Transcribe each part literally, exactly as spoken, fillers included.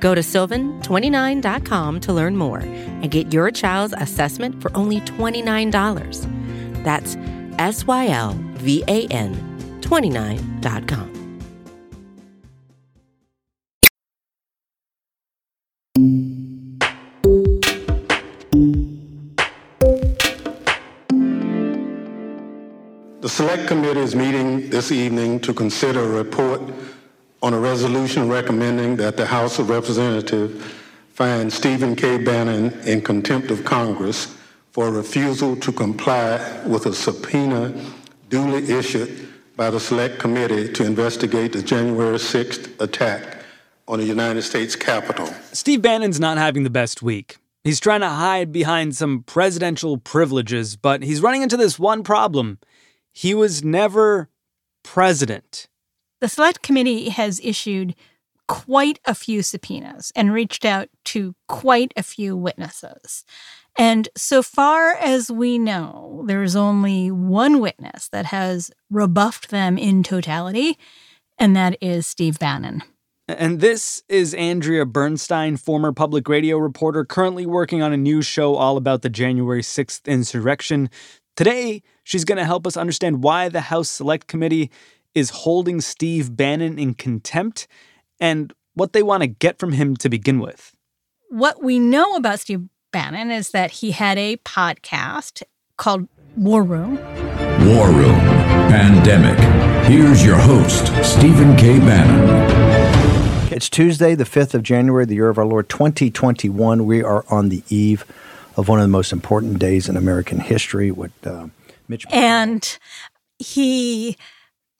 Go to sylvan twenty-nine dot com to learn more and get your child's assessment for only twenty-nine dollars. That's S Y L V A N twenty-nine dot com. The Select Committee is meeting this evening to consider a report on a resolution recommending that the House of Representatives find Stephen K. Bannon in contempt of Congress for refusal to comply with a subpoena duly issued by the Select Committee to investigate the January sixth attack on the United States Capitol. Steve Bannon's not having the best week. He's trying to hide behind some presidential privileges, but he's running into this one problem. He was never president. The Select Committee has issued quite a few subpoenas and reached out to quite a few witnesses. And so far as we know, there is only one witness that has rebuffed them in totality, and that is Steve Bannon. And this is Andrea Bernstein, former public radio reporter, currently working on a new show all about the January sixth insurrection. Today, she's going to help us understand why the House Select Committee is holding Steve Bannon in contempt and what they want to get from him to begin with. What we know about Steve Bannon is that he had a podcast called War Room. War Room: Pandemic. Here's your host, Stephen K. Bannon. It's Tuesday, the fifth of January, the year of our Lord, twenty twenty-one. We are on the eve of one of the most important days in American history. What, uh, Mitch- and he,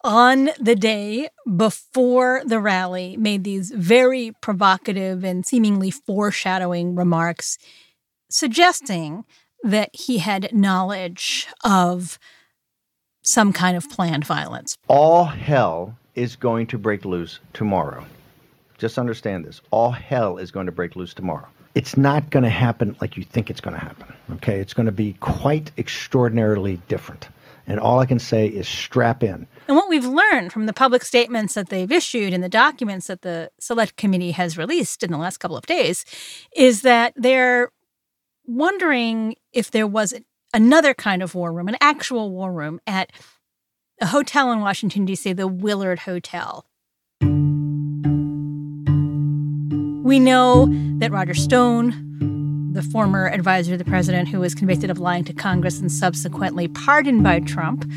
on the day before the rally, made these very provocative and seemingly foreshadowing remarks suggesting that he had knowledge of some kind of planned violence. All hell is going to break loose tomorrow. Just understand this. All hell is going to break loose tomorrow. It's not going to happen like you think it's going to happen, okay? It's going to be quite extraordinarily different. And all I can say is strap in. And what we've learned from the public statements that they've issued and the documents that the Select Committee has released in the last couple of days is that they're wondering if there was another kind of war room, an actual war room, at a hotel in Washington, D C, the Willard Hotel. We know that Roger Stone, the former advisor to the president who was convicted of lying to Congress and subsequently pardoned by Trump,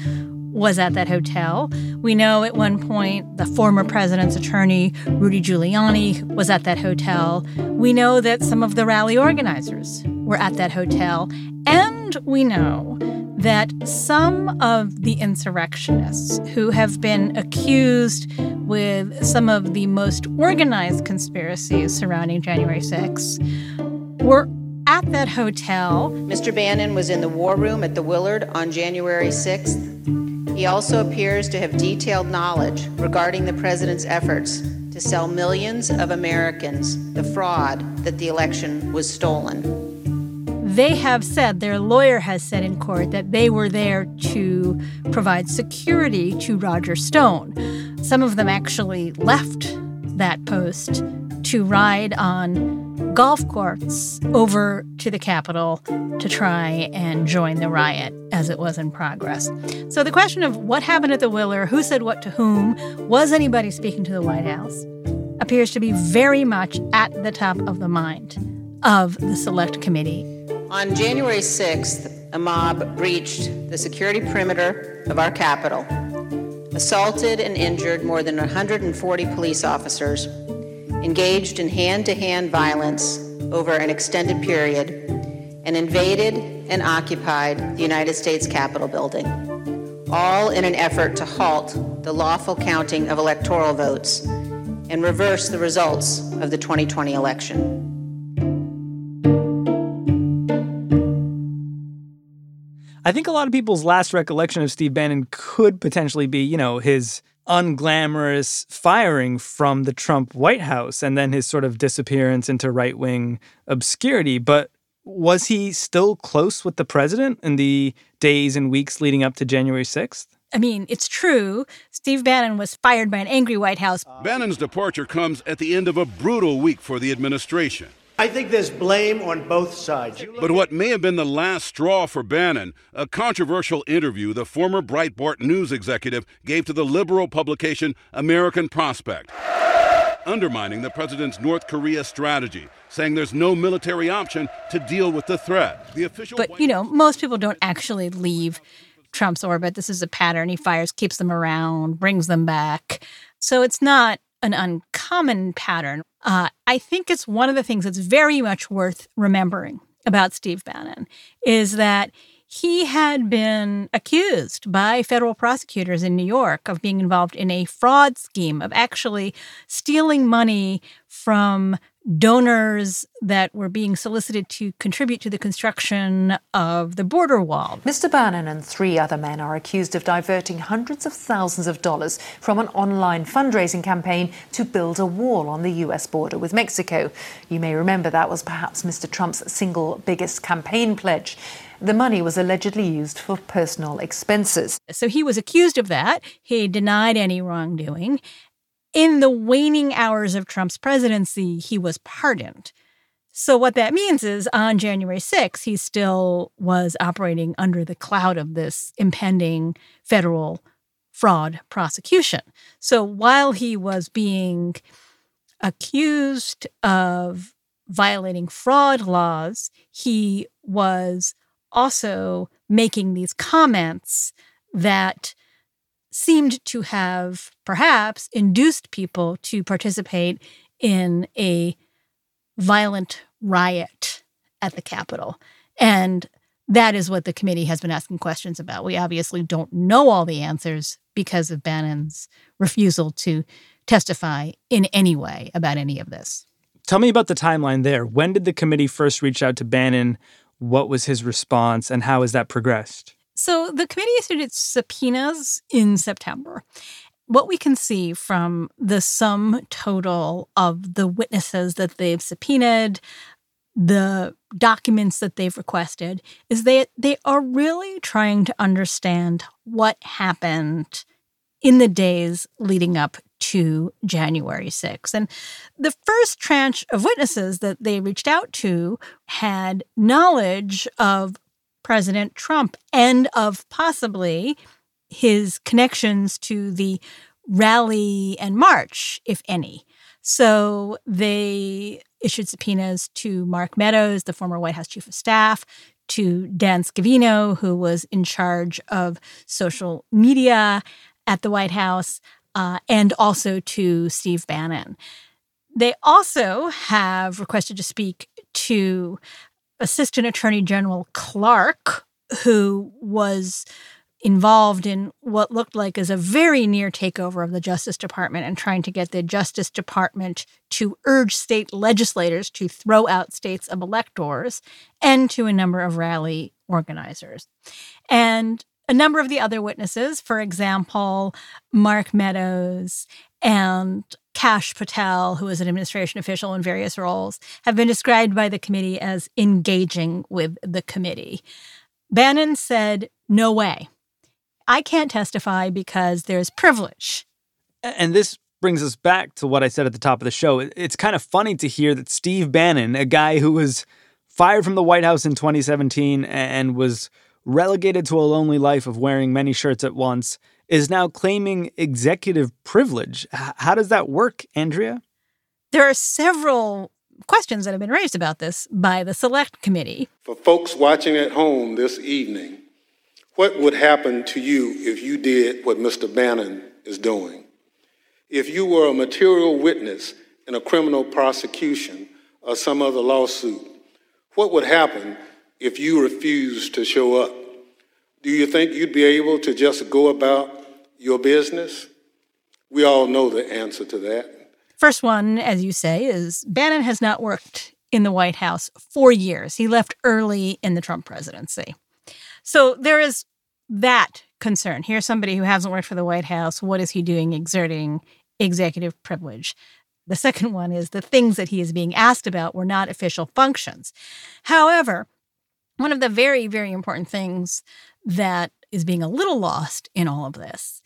was at that hotel. We know at one point the former president's attorney, Rudy Giuliani, was at that hotel. We know that some of the rally organizers were at that hotel. And we know that some of the insurrectionists who have been accused with some of the most organized conspiracies surrounding January sixth were at that hotel. Mister Bannon was in the War Room at the Willard on January sixth. He also appears to have detailed knowledge regarding the president's efforts to sell millions of Americans the fraud that the election was stolen. They have said, their lawyer has said in court, that they were there to provide security to Roger Stone. Some of them actually left that post to ride on golf carts over to the Capitol to try and join the riot as it was in progress. So the question of what happened at the Willard, who said what to whom, was anybody speaking to the White House, appears to be very much at the top of the mind of the Select Committee. On January sixth, a mob breached the security perimeter of our Capitol, assaulted and injured more than one hundred forty police officers, engaged in hand-to-hand violence over an extended period, and invaded and occupied the United States Capitol building, all in an effort to halt the lawful counting of electoral votes and reverse the results of the twenty twenty election. I think a lot of people's last recollection of Steve Bannon could potentially be, you know, his unglamorous firing from the Trump White House and then his sort of disappearance into right-wing obscurity. But was he still close with the president in the days and weeks leading up to January sixth? I mean, it's true. Steve Bannon was fired by an angry White House. Bannon's departure comes at the end of a brutal week for the administration. I think there's blame on both sides. But what may have been the last straw for Bannon, a controversial interview the former Breitbart News executive gave to the liberal publication American Prospect, undermining the president's North Korea strategy, saying there's no military option to deal with the threat. The official but, you know, most people don't actually leave Trump's orbit. This is a pattern. He fires, keeps them around, brings them back. So it's not an uncommon pattern. Uh, I think it's one of the things that's very much worth remembering about Steve Bannon is that he had been accused by federal prosecutors in New York of being involved in a fraud scheme, of actually stealing money from donors that were being solicited to contribute to the construction of the border wall. Mister Bannon and three other men are accused of diverting hundreds of thousands of dollars from an online fundraising campaign to build a wall on the U S border with Mexico. You may remember that was perhaps Mister Trump's single biggest campaign pledge. The money was allegedly used for personal expenses. So he was accused of that. He denied any wrongdoing. In the waning hours of Trump's presidency, he was pardoned. So what that means is on January sixth, he still was operating under the cloud of this impending federal fraud prosecution. So while he was being accused of violating fraud laws, he was also making these comments that seemed to have perhaps induced people to participate in a violent riot at the Capitol. And that is what the committee has been asking questions about. We obviously don't know all the answers because of Bannon's refusal to testify in any way about any of this. Tell me about the timeline there. When did the committee first reach out to Bannon? What was his response, and how has that progressed? So the committee issued its subpoenas in September. What we can see from the sum total of the witnesses that they've subpoenaed, the documents that they've requested, is that they are really trying to understand what happened in the days leading up to January sixth. And the first tranche of witnesses that they reached out to had knowledge of President Trump and of possibly his connections to the rally and march, if any. So they issued subpoenas to Mark Meadows, the former White House chief of staff, to Dan Scavino, who was in charge of social media at the White House, uh, and also to Steve Bannon. They also have requested to speak to Assistant Attorney General Clark, who was involved in what looked like is a very near takeover of the Justice Department and trying to get the Justice Department to urge state legislators to throw out states of electors, and to a number of rally organizers. And a number of the other witnesses, for example, Mark Meadows and Kash Patel, who is an administration official in various roles, have been described by the committee as engaging with the committee. Bannon said, no way. I can't testify because there's privilege. And this brings us back to what I said at the top of the show. It's kind of funny to hear that Steve Bannon, a guy who was fired from the White House in twenty seventeen and was relegated to a lonely life of wearing many shirts at once, is now claiming executive privilege. How does that work, Andrea? There are several questions that have been raised about this by the Select Committee. For folks watching at home this evening, what would happen to you if you did what Mister Bannon is doing? If you were a material witness in a criminal prosecution or some other lawsuit, what would happen if you refused to show up? Do you think you'd be able to just go about your business? We all know the answer to that. First one, as you say, is Bannon has not worked in the White House for years. He left early in the Trump presidency. So there is that concern. Here's somebody who hasn't worked for the White House. What is he doing exerting executive privilege? The second one is the things that he is being asked about were not official functions. However, one of the very, very important things that is being a little lost in all of this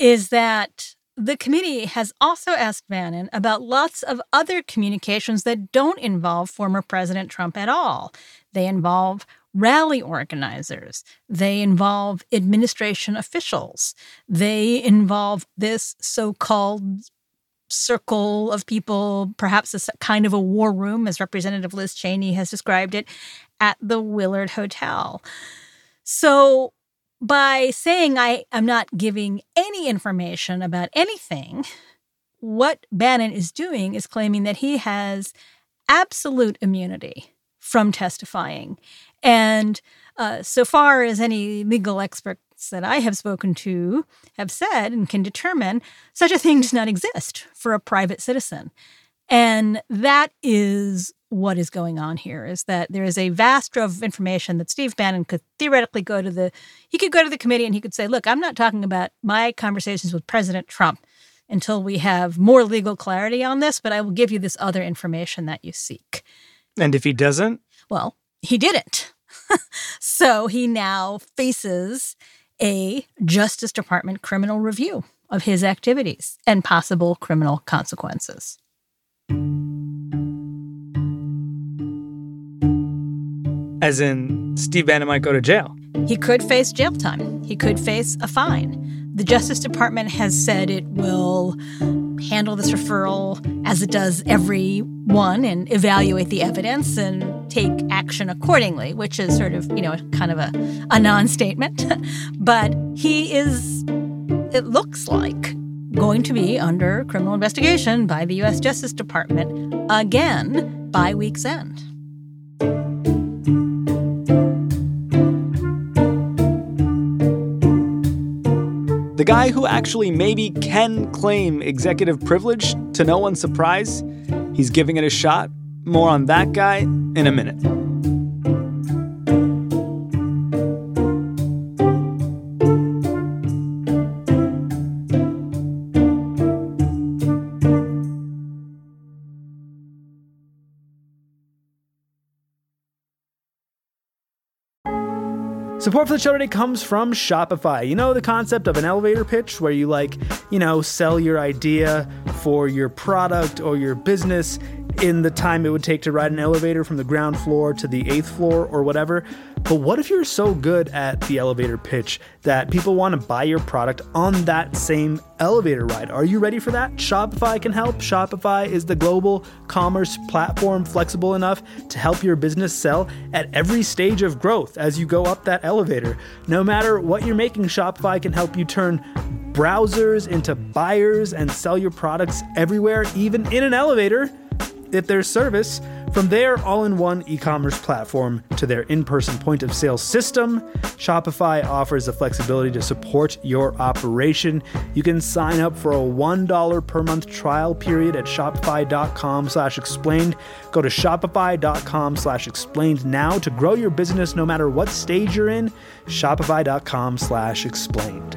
is that the committee has also asked Bannon about lots of other communications that don't involve former President Trump at all. They involve rally organizers. They involve administration officials. They involve this so-called circle of people, perhaps a kind of a war room, as Representative Liz Cheney has described it, at the Willard Hotel. So by saying I am not giving any information about anything, what Bannon is doing is claiming that he has absolute immunity from testifying. And uh, so far as any legal experts that I have spoken to have said and can determine, such a thing does not exist for a private citizen. And that is what is going on here, is that there is a vast trove of information that Steve Bannon could theoretically go to the, he could go to the committee and he could say, look, I'm not talking about my conversations with President Trump until we have more legal clarity on this, but I will give you this other information that you seek. And if he doesn't? Well, he didn't. So he now faces a Justice Department criminal review of his activities and possible criminal consequences. As in, Steve Bannon might go to jail. He could face jail time. He could face a fine. The Justice Department has said it will handle this referral as it does every one and evaluate the evidence and take action accordingly, which is sort of, you know, kind of a, a non-statement. But he is, it looks like, going to be under criminal investigation by the U S Justice Department again by week's end. The guy who actually maybe can claim executive privilege, to no one's surprise, he's giving it a shot. More on that guy in a minute. Support for the show today comes from Shopify. You know the concept of an elevator pitch where you like, you know, sell your idea for your product or your business in the time it would take to ride an elevator from the ground floor to the eighth floor or whatever. But what if you're so good at the elevator pitch that people want to buy your product on that same elevator ride? Are you ready for that? Shopify can help. Shopify is the global commerce platform flexible enough to help your business sell at every stage of growth as you go up that elevator. No matter what you're making, Shopify can help you turn browsers into buyers and sell your products everywhere, even in an elevator, if their service, from their all-in-one e-commerce platform to their in-person point-of-sale system, Shopify offers the flexibility to support your operation. You can sign up for a one dollar per month trial period at shopify.com slash explained. Go to shopify.com slash explained now to grow your business no matter what stage you're in. Shopify.com slash explained.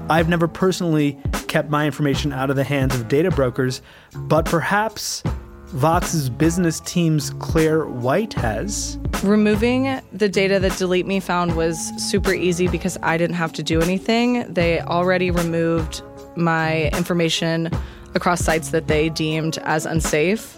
I've never personally kept my information out of the hands of data brokers, but perhaps Vox's business team's Claire White has. Removing the data that Delete Me found was super easy because I didn't have to do anything. They already removed my information across sites that they deemed as unsafe.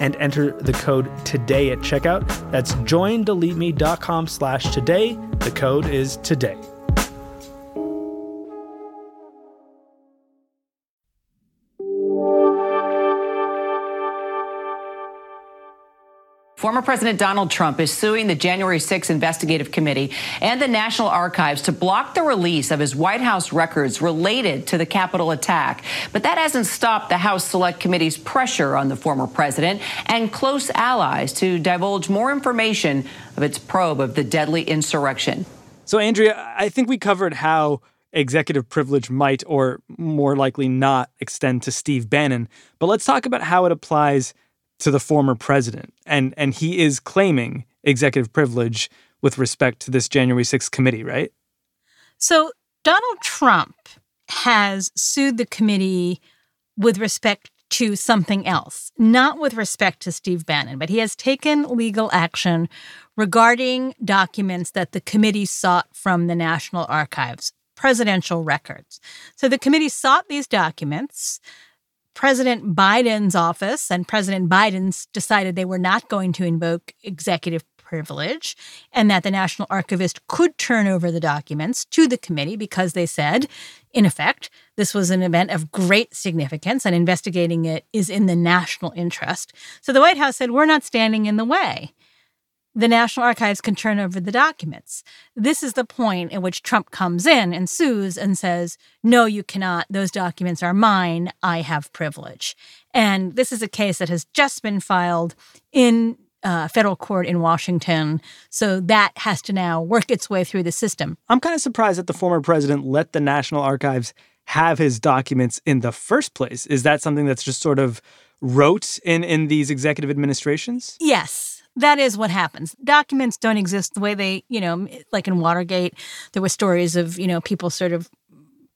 and enter the code today at checkout. That's joindeleteme.com slash today. The code is today. Former President Donald Trump is suing the January sixth Investigative Committee and the National Archives to block the release of his White House records related to the Capitol attack. But that hasn't stopped the House Select Committee's pressure on the former president and close allies to divulge more information of its probe of the deadly insurrection. So, Andrea, I think we covered how executive privilege might, or more likely not, extend to Steve Bannon. But let's talk about how it applies to the former president. And and he is claiming executive privilege with respect to this January sixth committee, right? So Donald Trump has sued the committee with respect to something else, not with respect to Steve Bannon, but he has taken legal action regarding documents that the committee sought from the National Archives, presidential records. So the committee sought these documents. President Biden's office and President Biden's decided they were not going to invoke executive privilege and that the National Archivist could turn over the documents to the committee because they said, in effect, this was an event of great significance and investigating it is in the national interest. So the White House said, we're not standing in the way. The National Archives can turn over the documents. This is the point at which Trump comes in and sues and says, no, you cannot. Those documents are mine. I have privilege. And this is a case that has just been filed in uh, federal court in Washington. So that has to now work its way through the system. I'm kind of surprised that the former president let the National Archives have his documents in the first place. Is that something that's just sort of rote in, in these executive administrations? Yes. That is what happens. Documents don't exist the way they, you know, like in Watergate, there were stories of, you know, people sort of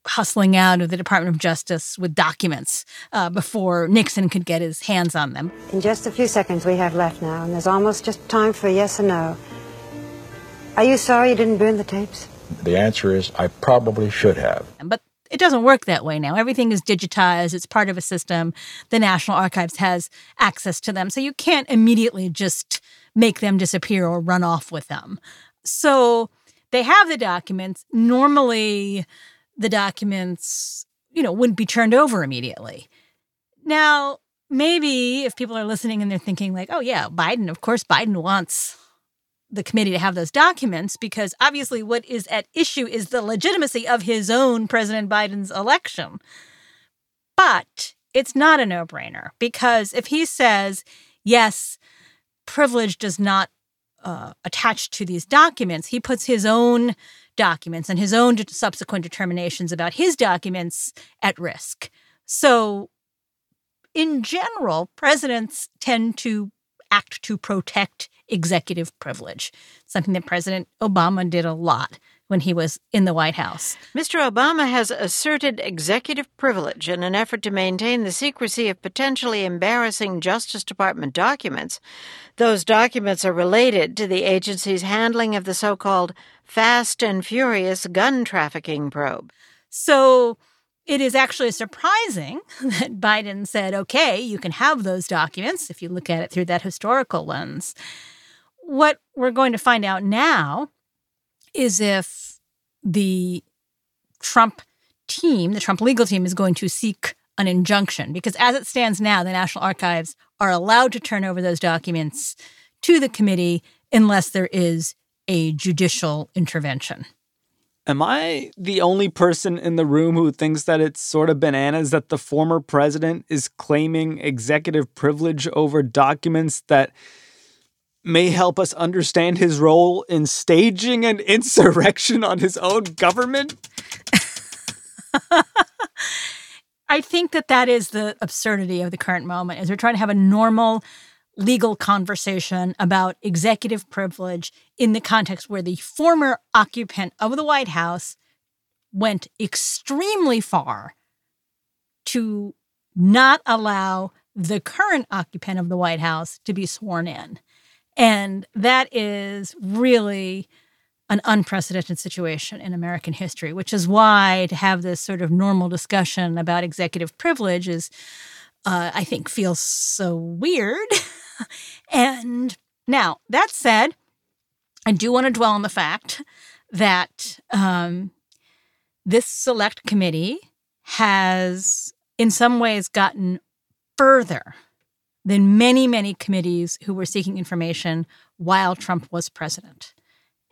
hustling out of the Department of Justice with documents uh, before Nixon could get his hands on them. In just a few seconds we have left now, and there's almost just time for a yes or no. Are you sorry you didn't burn the tapes? The answer is I probably should have. But it doesn't work that way now. Everything is digitized. It's part of a system. The National Archives has access to them. So you can't immediately just make them disappear or run off with them. So they have the documents. Normally, the documents, you know, wouldn't be turned over immediately. Now, maybe if people are listening and they're thinking like, oh, yeah, Biden, of course, Biden wants the committee to have those documents, because obviously what is at issue is the legitimacy of his own President Biden's election. But it's not a no-brainer, because if he says, yes, privilege does not uh, attach to these documents, he puts his own documents and his own de- subsequent determinations about his documents at risk. So in general, presidents tend to act to protect executive privilege, something that President Obama did a lot when he was in the White House. Mister Obama has asserted executive privilege in an effort to maintain the secrecy of potentially embarrassing Justice Department documents. Those documents are related to the agency's handling of the so-called fast and furious gun trafficking probe. So it is actually surprising that Biden said, okay, you can have those documents if you look at it through that historical lens. What we're going to find out now is if the Trump team, the Trump legal team, is going to seek an injunction. Because as it stands now, the National Archives are allowed to turn over those documents to the committee unless there is a judicial intervention. Am I the only person in the room who thinks that it's sort of bananas that the former president is claiming executive privilege over documents that may help us understand his role in staging an insurrection on his own government? I think that that is the absurdity of the current moment, is we're trying to have a normal legal conversation about executive privilege in the context where the former occupant of the White House went extremely far to not allow the current occupant of the White House to be sworn in. And that is really an unprecedented situation in American history, which is why to have this sort of normal discussion about executive privilege is, uh, I think, feels so weird. And now, that said, I do want to dwell on the fact that um, this select committee has in some ways gotten further than many, many committees who were seeking information while Trump was president.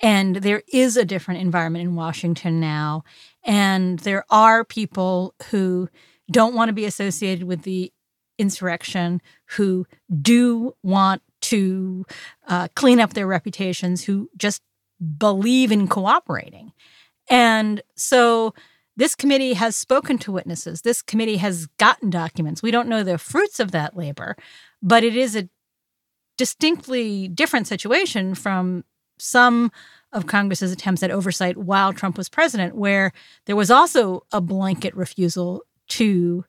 And there is a different environment in Washington now. And there are people who don't want to be associated with the insurrection, who do want to uh, clean up their reputations, who just believe in cooperating. And so this committee has spoken to witnesses. This committee has gotten documents. We don't know the fruits of that labor, but it is a distinctly different situation from some of Congress's attempts at oversight while Trump was president, where there was also a blanket refusal to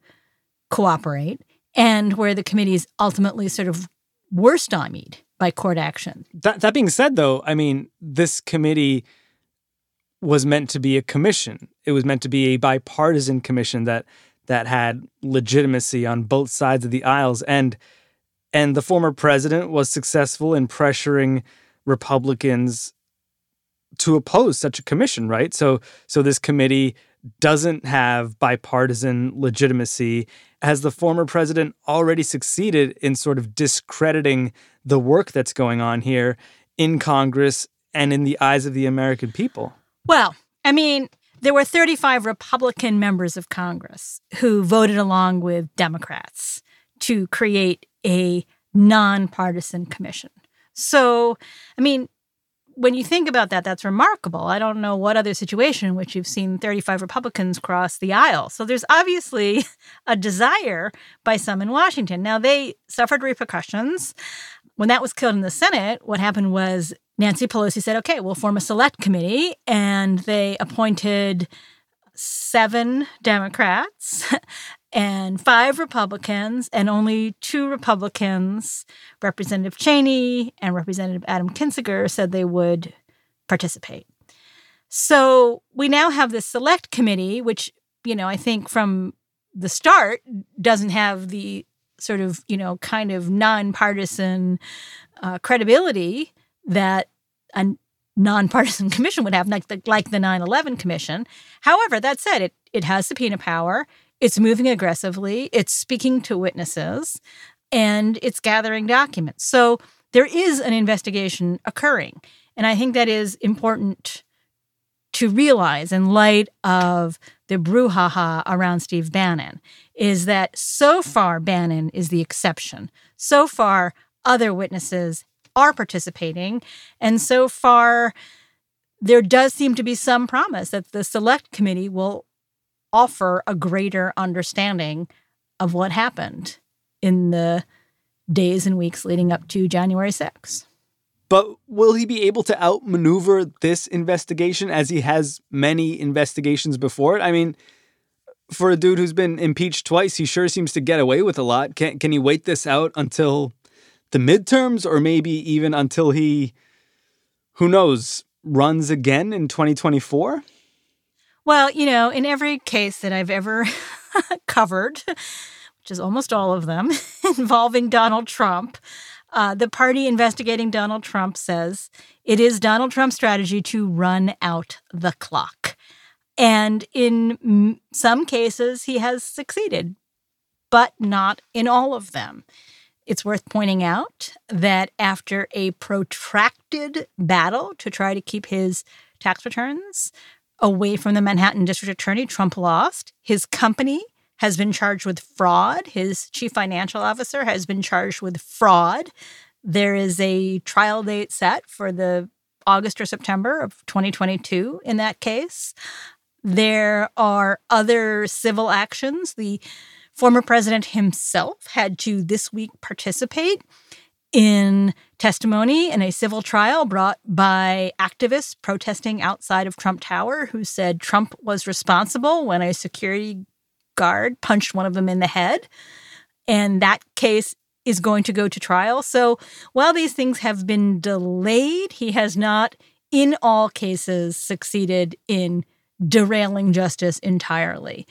cooperate and where the committees ultimately sort of were stymied by court action. That, that being said, though, I mean, this committee was meant to be a commission. It was meant to be a bipartisan commission that that had legitimacy on both sides of the aisles. And, and the former president was successful in pressuring Republicans to oppose such a commission, right? So so this committee doesn't have bipartisan legitimacy. Has the former president already succeeded in sort of discrediting the work that's going on here in Congress and in the eyes of the American people? Well, I mean, there were thirty-five Republican members of Congress who voted along with Democrats to create a nonpartisan commission. So, I mean, when you think about that, that's remarkable. I don't know what other situation in which you've seen thirty-five Republicans cross the aisle. So there's obviously a desire by some in Washington. Now, they suffered repercussions. When that was killed in the Senate, what happened was Nancy Pelosi said, okay, we'll form a select committee, and they appointed seven Democrats and five Republicans, and only two Republicans, Representative Cheney and Representative Adam Kinzinger, said they would participate. So we now have this select committee, which, you know, I think from the start doesn't have the sort of, you know, kind of nonpartisan uh, credibility that a nonpartisan commission would have, like the, like the nine eleven commission. However, that said, it, it has subpoena power. It's moving aggressively, it's speaking to witnesses, and it's gathering documents. So there is an investigation occurring. And I think that is important to realize in light of the brouhaha around Steve Bannon, is that so far Bannon is the exception. So far, other witnesses are participating. And so far, there does seem to be some promise that the select committee will offer a greater understanding of what happened in the days and weeks leading up to January sixth. But will he be able to outmaneuver this investigation as he has many investigations before it? I mean, for a dude who's been impeached twice, he sure seems to get away with a lot. Can, can he wait this out until the midterms, or maybe even until he, who knows, runs again in twenty twenty-four? Well, you know, in every case that I've ever covered, which is almost all of them, involving Donald Trump, uh, the party investigating Donald Trump says it is Donald Trump's strategy to run out the clock. And in m- some cases, he has succeeded, but not in all of them. It's worth pointing out that after a protracted battle to try to keep his tax returns away from the Manhattan district attorney, Trump lost. His company has been charged with fraud. His chief financial officer has been charged with fraud. There is a trial date set for the August or September of twenty twenty-two in that case. There are other civil actions. The former president himself had to this week participate in testimony in a civil trial brought by activists protesting outside of Trump Tower who said Trump was responsible when a security guard punched one of them in the head. And that case is going to go to trial. So while these things have been delayed, he has not in all cases, succeeded in derailing justice entirely.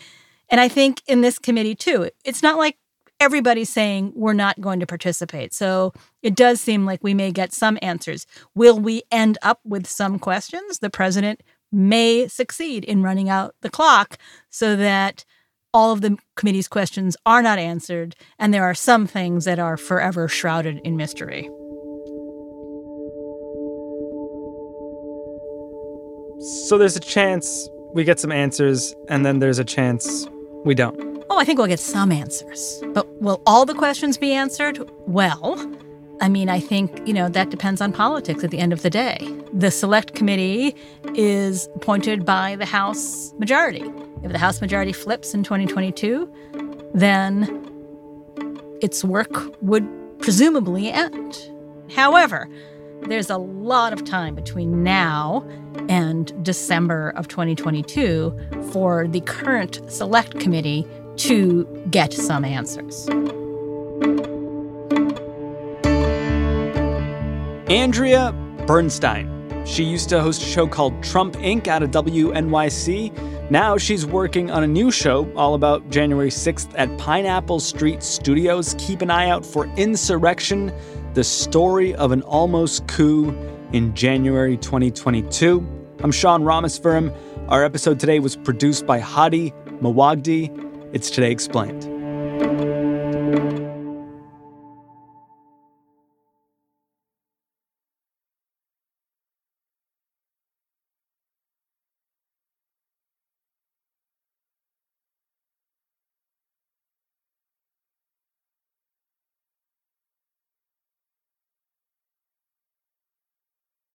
And I think in this committee, too, it's not like everybody's saying we're not going to participate. So it does seem like we may get some answers. Will we end up with some questions? The president may succeed in running out the clock so that all of the committee's questions are not answered, and there are some things that are forever shrouded in mystery. So there's a chance we get some answers, and then there's a chance we don't. Oh, I think we'll get some answers. But will all the questions be answered? Well, I mean, I think, you know, that depends on politics at the end of the day. The select committee is appointed by the House majority. If the House majority flips in twenty twenty-two, then its work would presumably end. However, there's a lot of time between now and December of twenty twenty-two for the current select committee to get some answers. Andrea Bernstein. She used to host a show called Trump Incorporated out of W N Y C. Now she's working on a new show all about January sixth at Pineapple Street Studios. Keep an eye out for Insurrection, the story of an almost coup in January twenty twenty-two. I'm Sean Ramos for him. Our episode today was produced by Hadi Mawagdi. It's Today Explained.